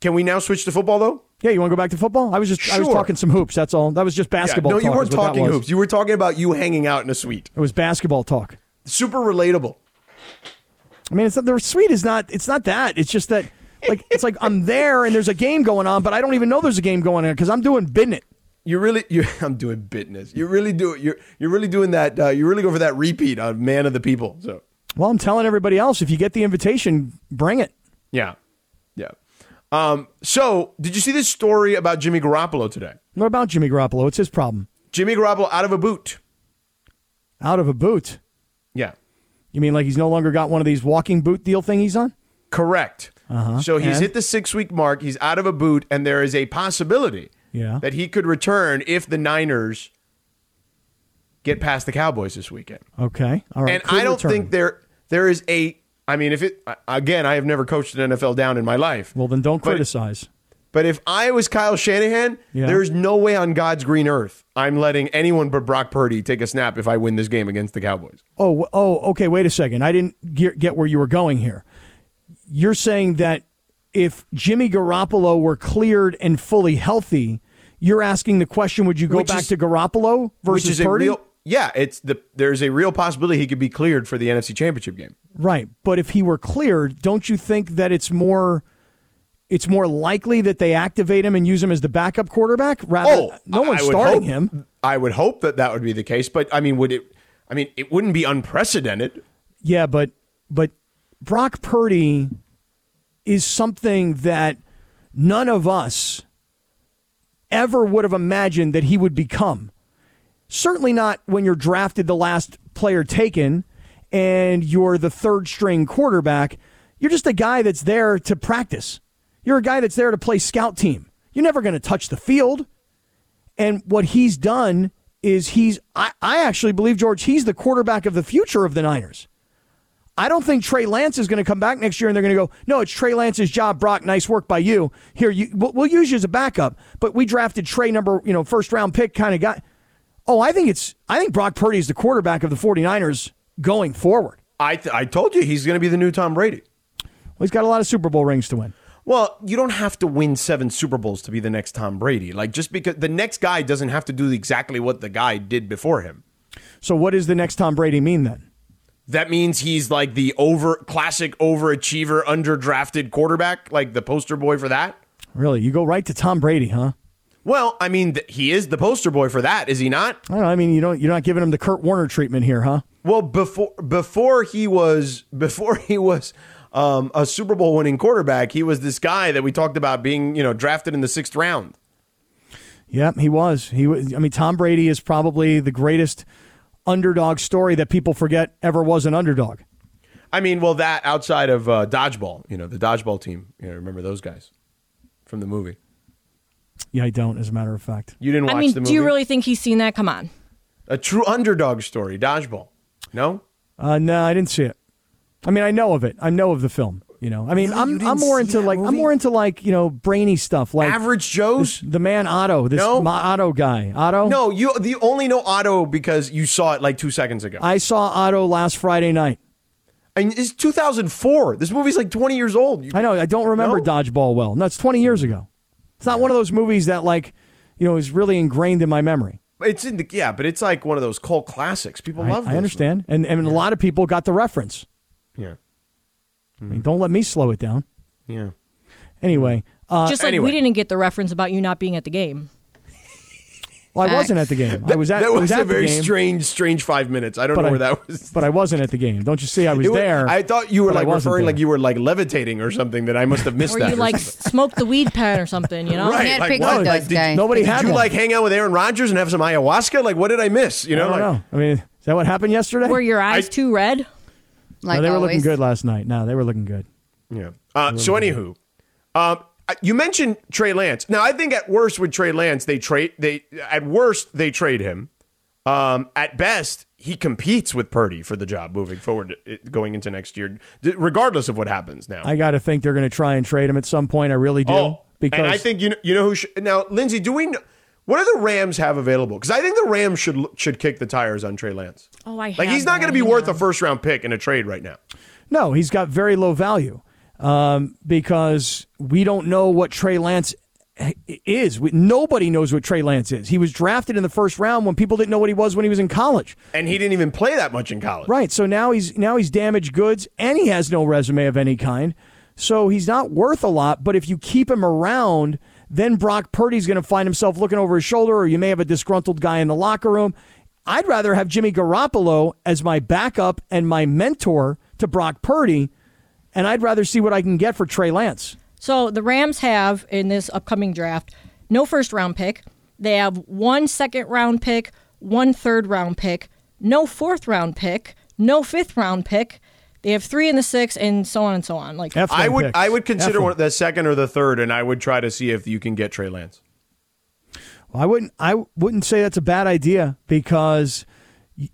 Can we now switch to football, though? Yeah, you want to go back to football? I was talking some hoops, that's all. That was just basketball talk. No, you weren't talking hoops. You were talking about you hanging out in a suite. It was basketball talk. Super relatable. I mean, the suite is not, it's not that. It's just that, like, it's like I'm there and there's a game going on, but I don't even know there's a game going on because I'm doing business. I'm doing business. You're really doing that. You really go for that repeat on Man of the People. So, well, I'm telling everybody else, if you get the invitation, bring it. Yeah. So, did you see this story about Jimmy Garoppolo today? What about Jimmy Garoppolo? It's his problem. Jimmy Garoppolo out of a boot. Out of a boot. Yeah. You mean like he's no longer got one of these walking boot deal thing he's on? Correct. Uh-huh. So he's hit the 6-week mark. He's out of a boot, and there is a possibility. Yeah. That he could return if the Niners get past the Cowboys this weekend. Okay. All right. And could I don't return. Think there is a, I mean, if it, again, I have never coached an NFL down in my life. Well, then don't criticize. But if I was Kyle Shanahan, there's no way on God's green earth I'm letting anyone but Brock Purdy take a snap if I win this game against the Cowboys. Oh, okay. Wait a second. I didn't get where you were going here. You're saying that if Jimmy Garoppolo were cleared and fully healthy, you're asking the question, would you go back to Garoppolo versus Purdy? There's a real possibility he could be cleared for the NFC Championship game. Right, but if he were cleared, don't you think that it's more likely that they activate him and use him as the backup quarterback rather no one's starting him? I would hope that would be the case, but I mean it wouldn't be unprecedented. Yeah, but Brock Purdy is something that none of us ever would have imagined that he would become. Certainly not when you're drafted the last player taken and you're the third string quarterback. You're just a guy that's there to practice. You're a guy that's there to play scout team. You're never going to touch the field. And what he's done is I actually believe, George, he's the quarterback of the future of the Niners. I don't think Trey Lance is going to come back next year and they're going to go, no, it's Trey Lance's job, Brock, nice work by you. Here, we'll use you as a backup, but we drafted Trey first round pick kind of guy. Oh, I think Brock Purdy is the quarterback of the 49ers going forward. I told you he's going to be the new Tom Brady. Well, he's got a lot of Super Bowl rings to win. Well, you don't have to win 7 Super Bowls to be the next Tom Brady. Like, just because the next guy doesn't have to do exactly what the guy did before him. So what does the next Tom Brady mean then? That means he's like the classic overachiever, underdrafted quarterback, like the poster boy for that? Really? You go right to Tom Brady, huh? Well, I mean, he is the poster boy for that, is he not? I don't know. I mean, you're not giving him the Kurt Warner treatment here, huh? Well, before he was a Super Bowl winning quarterback, he was this guy that we talked about being, drafted in the 6th round. Yeah, he was. I mean, Tom Brady is probably the greatest underdog story that people forget ever was an underdog. I mean, well, that outside of dodgeball, the dodgeball team, remember those guys from the movie? Yeah, I don't, as a matter of fact. You didn't watch the movie? Do you really think he's seen that? Come on. A true underdog story, dodgeball. No? No, I didn't see it. I mean, I know of it. I know of the film. I'm more into brainy stuff like Average Joe's, the man Otto, Otto guy. Otto? No, you only know Otto because you saw it like 2 seconds ago. I saw Otto last Friday night. And it's 2004. This movie's like 20 years old. I know. I don't remember Dodgeball well. No, it's 20 years ago. It's not one of those movies that is really ingrained in my memory. It's but it's like one of those cult classics. People love those. I understand. And a lot of people got the reference. Yeah. I mean, don't let me slow it down. Yeah. Anyway. We didn't get the reference about you not being at the game. Well, I wasn't at the game. That was a very strange 5 minutes. I don't know where that was. But I wasn't at the game. Don't you see? I was there. I thought you were referring like you were like levitating or something that I must have missed. Or that. Or you smoked the weed pen or something, Right. Can't pick up those guys. Nobody had you hang out with Aaron Rodgers and have some ayahuasca? Like, what did I miss? I don't know. I mean, is that what happened yesterday? Were your eyes too red? Like, no, they were looking good last night. No, they were looking good. Yeah. So, anywho, you mentioned Trey Lance. Now, I think at worst with Trey Lance, they trade him. At best, he competes with Purdy for the job moving forward, going into next year, regardless of what happens now. I got to think they're going to try and trade him at some point. I really do. Oh, because and I think you know who. Now, Lindsay, do we know? What do the Rams have available? Because I think the Rams should kick the tires on Trey Lance. Oh, I have he's not going to be worth a first round pick in a trade right now. No, he's got very low value because we don't know what Trey Lance is. Nobody knows what Trey Lance is. He was drafted in the first round when people didn't know what he was when he was in college. And he didn't even play that much in college. Right, so now he's damaged goods, and he has no resume of any kind. So he's not worth a lot, but if you keep him around, then Brock Purdy's going to find himself looking over his shoulder, or you may have a disgruntled guy in the locker room. I'd rather have Jimmy Garoppolo as my backup and my mentor to Brock Purdy, and I'd rather see what I can get for Trey Lance. So the Rams have, in this upcoming draft, no first-round pick. They have 1 second-round pick, 1 third-round pick, no fourth-round pick, no fifth-round pick. They have 3 in the 6, and so on and so on. Like I would consider one, the second or the third, and I would try to see if you can get Trey Lance. Well, I wouldn't say that's a bad idea, because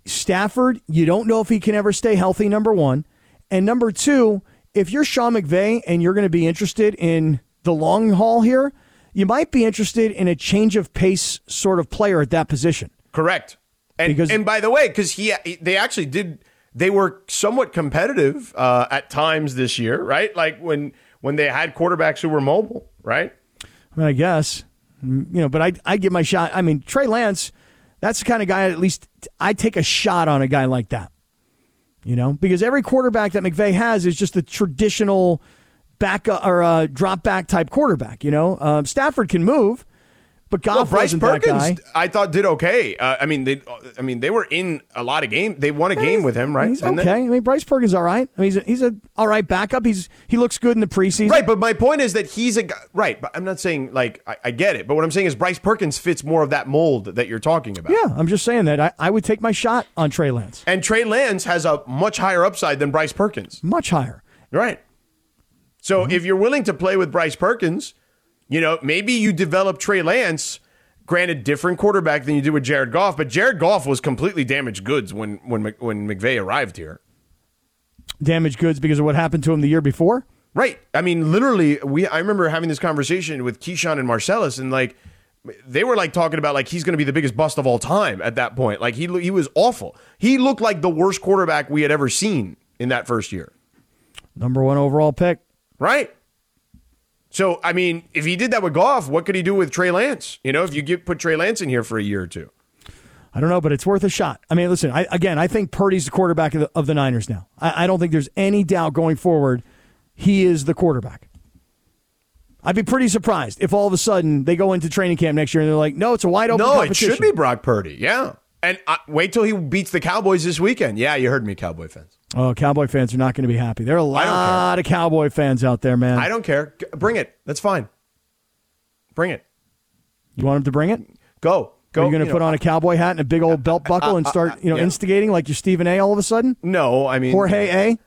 Stafford, you don't know if he can ever stay healthy, number one. And number two, if you're Sean McVay and you're going to be interested in the long haul here, you might be interested in a change of pace sort of player at that position. Correct. And by the way, because they actually did... They were somewhat competitive at times this year, right? Like when they had quarterbacks who were mobile, right? I mean, I guess, but I give my shot. I mean, Trey Lance, that's the kind of guy, at least I take a shot on a guy like that, because every quarterback that McVay has is just the traditional back or drop back type quarterback. Stafford can move, but Bryce Perkins, I thought, did okay. They were in a lot of games. They won a game with him, right? He's okay. Bryce Perkins, all right. He's a all right backup. He looks good in the preseason, right? But my point is that he's a guy, right? But I'm not saying I get it. But what I'm saying is Bryce Perkins fits more of that mold that you're talking about. Yeah, I'm just saying that I would take my shot on Trey Lance, and Trey Lance has a much higher upside than Bryce Perkins, much higher, right? So if you're willing to play with Bryce Perkins. Maybe you develop Trey Lance, granted different quarterback than you do with Jared Goff, but Jared Goff was completely damaged goods when McVay arrived here. Damaged goods because of what happened to him the year before? Right. I mean, literally, I remember having this conversation with Keyshawn and Marcellus, and they were talking about he's going to be the biggest bust of all time at that point. He was awful. He looked like the worst quarterback we had ever seen in that first year. Number 1 overall pick. Right. So, if he did that with Goff, what could he do with Trey Lance? If you put Trey Lance in here for a year or two. I don't know, but it's worth a shot. Listen, I think Purdy's the quarterback of the Niners now. I don't think there's any doubt going forward he is the quarterback. I'd be pretty surprised if all of a sudden they go into training camp next year and they're like, no, it's a wide open competition. No, it should be Brock Purdy, yeah. And wait till he beats the Cowboys this weekend. Yeah, you heard me, Cowboy fans. Oh, Cowboy fans are not going to be happy. There are a lot of Cowboy fans out there, man. I don't care. Bring it. That's fine. Bring it. You want him to bring it? Go. Are you going to put on a cowboy hat and a big old belt buckle and start, instigating like you're Stephen A. all of a sudden? No, Jorge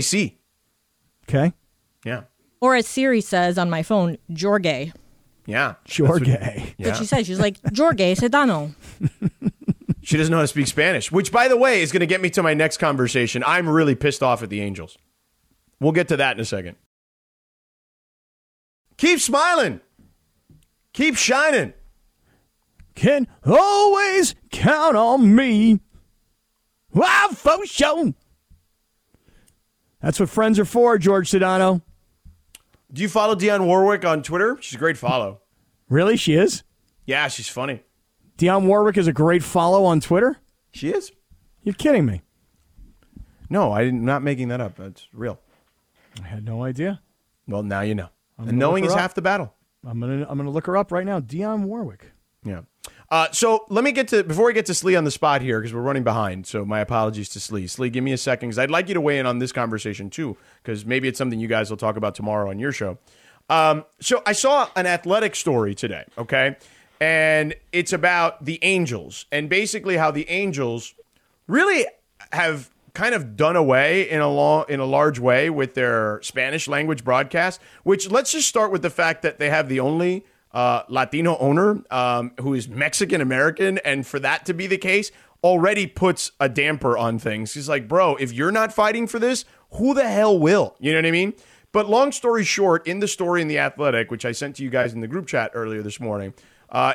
C. Okay. Yeah. Or as Siri says on my phone, Jorge. Yeah. Jorge. But she says, she's like, Jorge Sedano. She doesn't know how to speak Spanish, which, by the way, is going to get me to my next conversation. I'm really pissed off at the Angels. We'll get to that in a second. Keep smiling. Keep shining. Can always count on me. Wow, for sure. That's what friends are for, George Sedano. Do you follow Dionne Warwick on Twitter? She's a great follow. Really? She is? Yeah, she's funny. Dionne Warwick is a great follow on Twitter? She is. You're kidding me. No, I'm not making that up. That's real. I had no idea. Well, now you know. And knowing is half the battle. I'm gonna look her up right now. Dionne Warwick. Yeah. So let me get to, before we get to Slee on the spot here, because we're running behind, so my apologies to Slee. Slee, give me a second, because I'd like you to weigh in on this conversation too, because maybe it's something you guys will talk about tomorrow on your show. So I saw an athletic story today, okay? And it's about the Angels and basically how the Angels really have kind of done away in a large way with their Spanish language broadcast, which, let's just start with the fact that they have the only Latino owner who is Mexican-American. And for that to be the case already puts a damper on things. He's like, bro, if you're not fighting for this, who the hell will? You know what I mean? But long story short, in the story in The Athletic, which I sent to you guys in the group chat earlier this morning,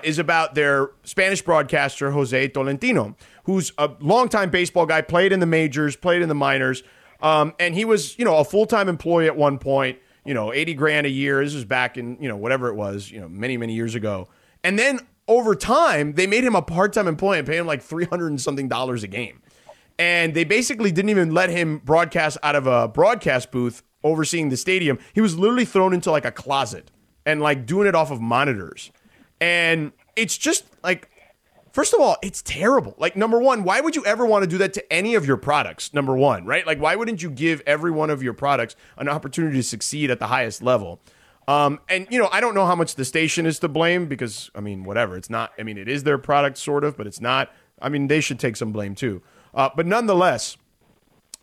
is about their Spanish broadcaster, Jose Tolentino, who's a longtime baseball guy, played in the majors, played in the minors, and he was, a full-time employee at one point. you know, $80,000 a year. This was back in, you know, whatever it was, you know, many, many years ago. And then over time, they made him a part-time employee and paid him like $300 and something a game. And they basically didn't even let him broadcast out of a broadcast booth overseeing the stadium. He was literally thrown into like a closet and like doing it off of monitors. And it's just like, first of all, it's terrible. Like, number one, why would you ever want to do that to any of your products? Number one, right? Like, why wouldn't you give every one of your products an opportunity to succeed at the highest level? And, you know, I don't know how much the station is to blame because, I mean, whatever. It's not, I mean, it is their product sort of, but it's not. I mean, they should take some blame too. But nonetheless,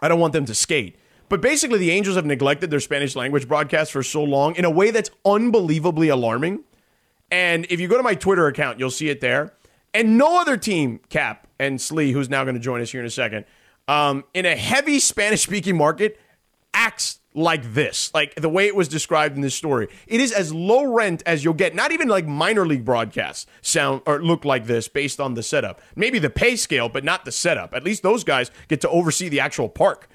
I don't want them to skate. But basically, the Angels have neglected their Spanish language broadcast for so long in a way that's unbelievably alarming. And if you go to my Twitter account, you'll see it there. And no other team, Cap and Slee, who's now going to join us here in a second, in a heavy Spanish-speaking market, acts like this, like the way it was described in this story. It is as low rent as you'll get. Not even like minor league broadcasts sound or look like this based on the setup. Maybe the pay scale, but not the setup. At least those guys get to oversee the actual park.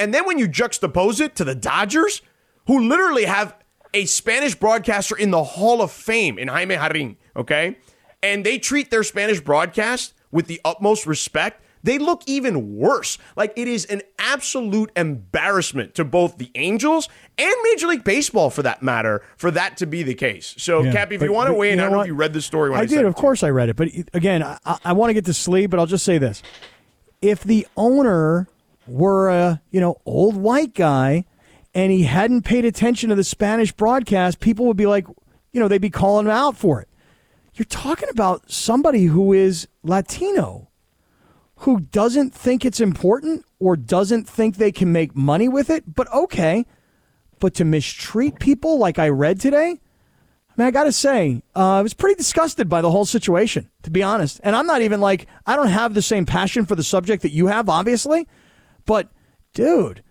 And then when you juxtapose it to the Dodgers, who literally have a Spanish broadcaster in the Hall of Fame in Jaime Jarrin, okay? And they treat their Spanish broadcast with the utmost respect. They look even worse. Like, it is an absolute embarrassment to both the Angels and Major League Baseball, for that matter, for that to be the case. So, yeah, Cappy, if you want to weigh in, I don't know if you read the story. When I did, of course I read it. But, again, I want to get to Slee, but I'll just say this. If the owner were a, you know, old white guy and he hadn't paid attention to the Spanish broadcast, people would be like, you know, they'd be calling him out for it. You're talking about somebody who is Latino, who doesn't think it's important or doesn't think they can make money with it, but okay. But to mistreat people like I read today, I mean, I got to say, I was pretty disgusted by the whole situation, to be honest. And I'm not even like, I don't have the same passion for the subject that you have, obviously. But, dude,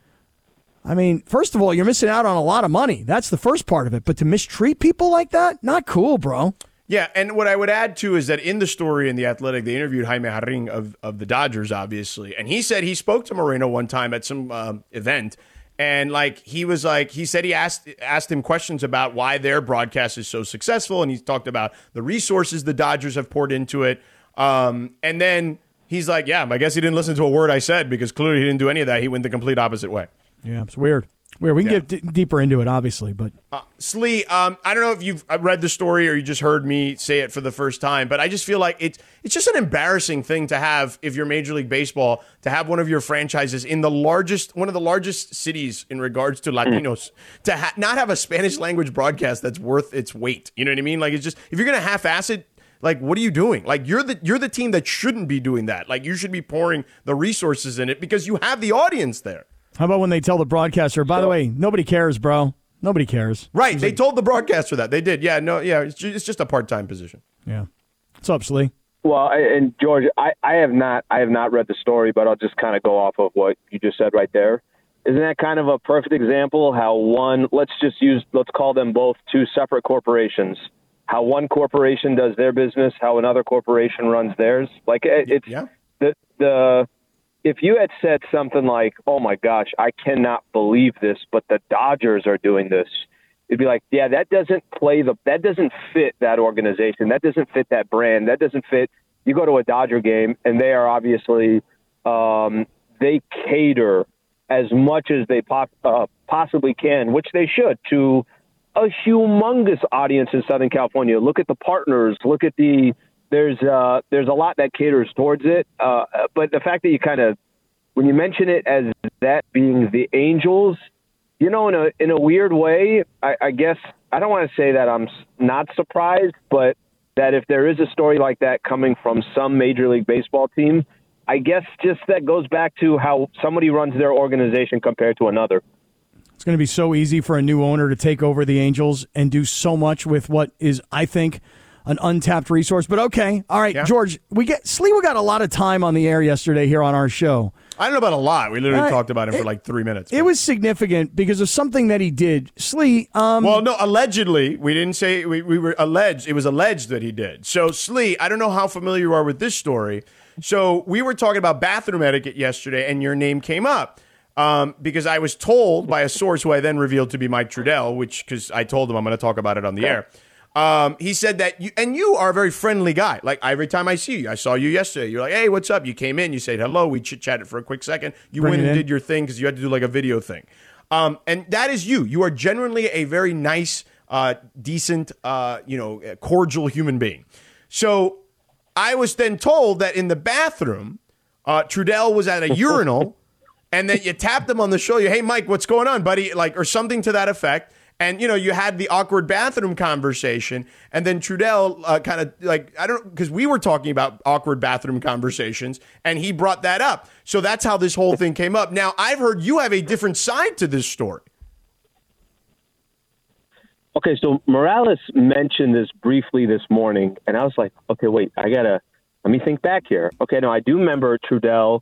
I mean, first of all, you're missing out on a lot of money. That's the first part of it. But to mistreat people like that, not cool, bro. Yeah, and what I would add, too, is that in the story in The Athletic, they interviewed Jaime Jarrin of the Dodgers, obviously, and he said he spoke to Moreno one time at some event, and like he was like, he said he asked him questions about why their broadcast is so successful, and he talked about the resources the Dodgers have poured into it, and then he's like, yeah, I guess he didn't listen to a word I said because clearly he didn't do any of that. He went the complete opposite way. Yeah, it's weird. We can get deeper into it, obviously, but Slee, I don't know if you've read the story or you just heard me say it for the first time, but I just feel like it's just an embarrassing thing to have if you're Major League Baseball to have one of your franchises in the largest, one of the largest cities in regards to Latinos to not have a Spanish language broadcast that's worth its weight. You know what I mean? Like, it's just, if you're gonna half-ass it, like, what are you doing? Like, you're the team that shouldn't be doing that. Like, you should be pouring the resources in it because you have the audience there. How about when they tell the broadcaster, by the way, nobody cares, bro. Nobody cares. Right. They told the broadcaster that. They did. Yeah, no, yeah. It's just a part-time position. Yeah. What's up, Slee? Well, and George, I have not read the story, but I'll just kind of go off of what you just said right there. Isn't that kind of a perfect example how one, let's call them both two separate corporations, how one corporation does their business, how another corporation runs theirs. Like, it's if you had said something like, oh, my gosh, I cannot believe this, but the Dodgers are doing this, it'd be like, yeah, that doesn't fit that organization. That doesn't fit that brand. That doesn't fit. You go to a Dodger game, and they are obviously they cater as much as they possibly can, which they should, to a humongous audience in Southern California. Look at the partners. Look at the – There's a lot that caters towards it, but the fact that you kind of, when you mention it as that being the Angels, you know, in a weird way, I guess I don't want to say that I'm not surprised, but that if there is a story like that coming from some Major League Baseball team, I guess just that goes back to how somebody runs their organization compared to another. It's going to be so easy for a new owner to take over the Angels and do so much with what is, I think, an untapped resource, but okay. All right, yeah. George, we got a lot of time on the air yesterday here on our show. I don't know about a lot. We literally talked about him for like 3 minutes. It was significant because of something that he did. Slee, well, no, allegedly. We didn't say we were alleged. It was alleged that he did. So, Slee, I don't know how familiar you are with this story. So, we were talking about bathroom etiquette yesterday, and your name came up. because I was told by a source who I then revealed to be Mike Trudell, which, because I told him I'm going to talk about it on the air. He said that you are a very friendly guy. Like, every time I see you, I saw you yesterday. You're like, hey, what's up? You came in, you said hello. We chit-chatted for a quick second. You went and did your thing because you had to do like a video thing. And that is you. You are genuinely a very nice, decent, cordial human being. So I was then told that in the bathroom, Trudell was at a urinal and that you tapped him on the shoulder. Hey, Mike, what's going on, buddy? Like, or something to that effect. And, you had the awkward bathroom conversation, and then Trudell kind of like, I don't, because we were talking about awkward bathroom conversations, and he brought that up. So that's how this whole thing came up. Now, I've heard you have a different side to this story. Okay, so Morales mentioned this briefly this morning, and I was like, okay, wait, let me think back here. Okay, no, I do remember Trudell.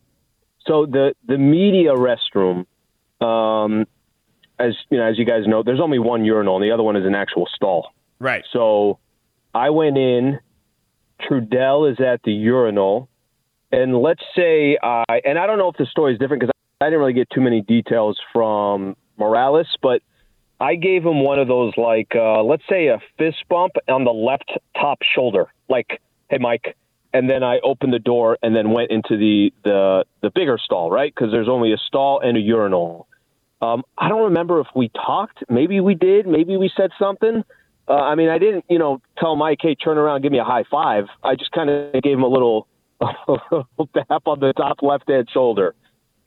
So the media restroom, as you guys know, there's only one urinal, and the other one is an actual stall. Right. So I went in. Trudell is at the urinal, and let's say and I don't know if the story is different because I didn't really get too many details from Morales, but I gave him one of those, like, let's say a fist bump on the left top shoulder, like, hey, Mike. And then I opened the door and then went into the bigger stall, right? Because there's only a stall and a urinal. I don't remember if we talked. Maybe we did. Maybe we said something. I didn't, tell Mike, hey, turn around, give me a high five. I just kind of gave him a little tap on the top left-hand shoulder.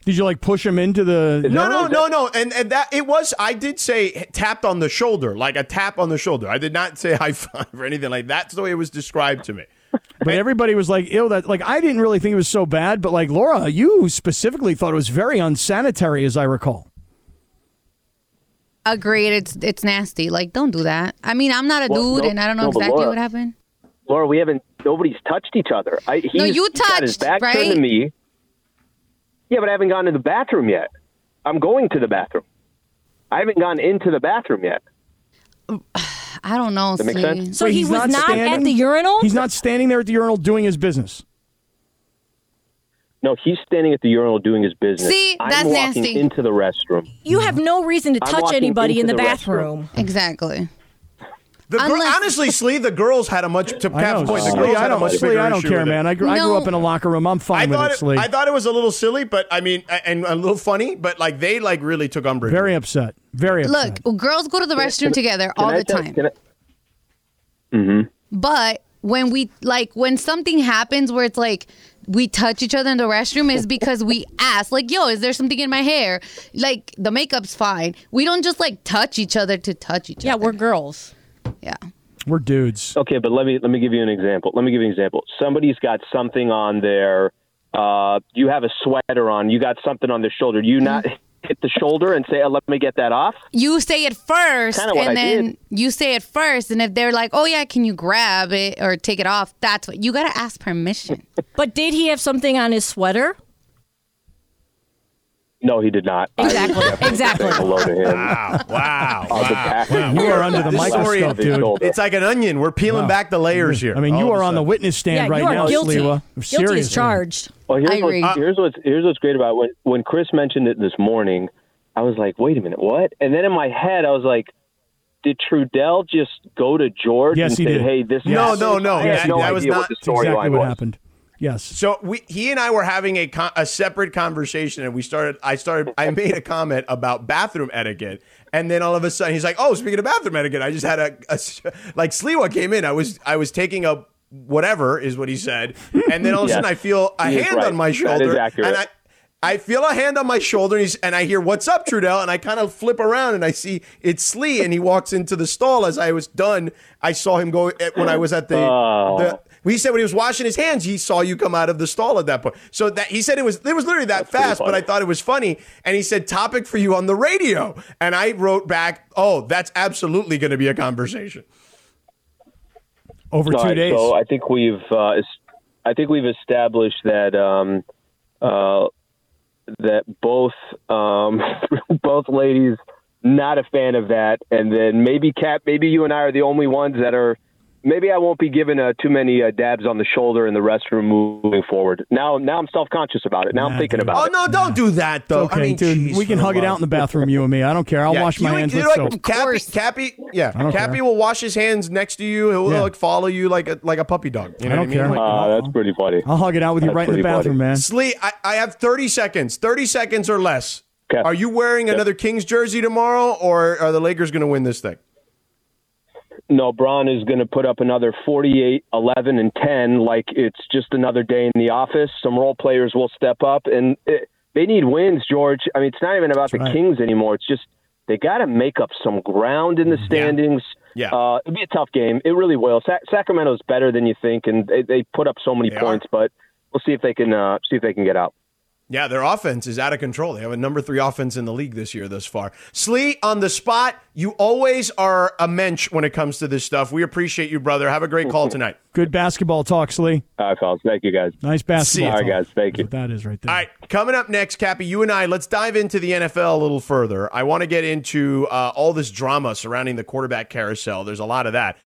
Did you, like, push him into the... No. And that it was, I did say tapped on the shoulder, like a tap on the shoulder. I did not say high five or anything like that. That's the way it was described to me. But everybody was like, ew, that, like, I didn't really think it was so bad. But, like, Laura, you specifically thought it was very unsanitary, as I recall. Agreed. It's nasty. Like, don't do that. I mean, I'm not a dude, and I don't know exactly Laura, what happened. Laura, nobody's touched each other. You touched, got his back right? Turned to me. Yeah, but I haven't gone to the bathroom yet. I'm going to the bathroom. I haven't gone into the bathroom yet. I don't know. That makes sense? So he was not standing at the urinal? He's not standing there at the urinal doing his business. No, he's standing at the urinal doing his business. See, that's nasty. I'm walking into the restroom. You have no reason to touch anybody in the bathroom. Restroom. Exactly. Honestly, Slee, the girls had a much... To Cap's point, the girls had a much bigger issue. I don't care, man. I grew up in a locker room. I'm fine with it, Slee. I thought it was a little silly, but I mean, and a little funny, but like they like really took umbrage. Very upset. Very upset. Look, girls go to the restroom together all the time. But when we when something happens where it's like we touch each other in the restroom, is because we ask, like, yo, is there something in my hair? Like, the makeup's fine. We don't just like touch each other to touch each other. Yeah, we're girls. Yeah. We're dudes. Okay, but let me give you an example. Somebody's got something on their you have a sweater on, you got something on their shoulder. Do you not hit the shoulder and say, oh, let me get that off? You say it first, and if they're like, oh yeah, can you grab it or take it off? That's what you gotta ask permission. But did he have something on his sweater? No, he did not. Exactly. Hello to him. Wow. You are under the microscope, dude. It's like an onion. We're peeling back the layers here. I mean, you are on the witness stand right now, Sliwa. Guilty is charged. Well, here's what's great about when Chris mentioned it this morning, I was like, wait a minute, what? And then in my head, I was like, did Trudell just go to George and say, hey, this is... No. That was not exactly what happened. Yes. So he and I were having a separate conversation, and I made a comment about bathroom etiquette, and then all of a sudden he's like, "Oh, speaking of bathroom etiquette, I just had like Sliwa came in. I was taking a whatever is what he said, and then all of a sudden I feel a hand on my shoulder, and I feel a hand on my shoulder, and I hear, what's up, Trudell? And I kind of flip around, and I see it's Slee, and he walks into the stall. As I was done, I saw him go when I was at he said when he was washing his hands, he saw you come out of the stall at that point. So that he said it was literally that fast, but I thought it was funny. And he said, topic for you on the radio. And I wrote back, oh, that's absolutely going to be a conversation. Over 2 days. So I think we've established that... that both ladies not a fan of that, and then maybe Cap, maybe you and I are the only ones that are maybe I won't be given too many dabs on the shoulder in the restroom moving forward. Now I'm self-conscious about it. Now I'm thinking about it. Oh, no, don't do that, though. Okay, I mean, dude, we can hug it out in the bathroom, you and me. I don't care. I'll wash my hands with soap. Cappy will wash his hands next to you. He'll follow you like a puppy dog. You know what I mean? Care. That's pretty funny. I'll hug it out with you right in the bathroom, man. Slee, I have 30 seconds. 30 seconds or less. Okay. Are you wearing another Kings jersey tomorrow, or are the Lakers going to win this thing? No, Bron is going to put up another 48, 11, and 10 like it's just another day in the office. Some role players will step up, and they need wins, George. I mean, it's not even about the Kings anymore. It's just they got to make up some ground in the standings. Yeah. It'll be a tough game. It really will. Sacramento's better than you think, and they put up so many points, but we'll see if they can get out. Yeah, their offense is out of control. They have a number 3 offense in the league this year thus far. Slee, on the spot, you always are a mensch when it comes to this stuff. We appreciate you, brother. Have a great call tonight. Good basketball talk, Slee. All right, fellas. Thank you, guys. Nice basketball talk. All right, guys. Thank you. That's what that is right there. All right, coming up next, Cappy, you and I, let's dive into the NFL a little further. I want to get into all this drama surrounding the quarterback carousel. There's a lot of that.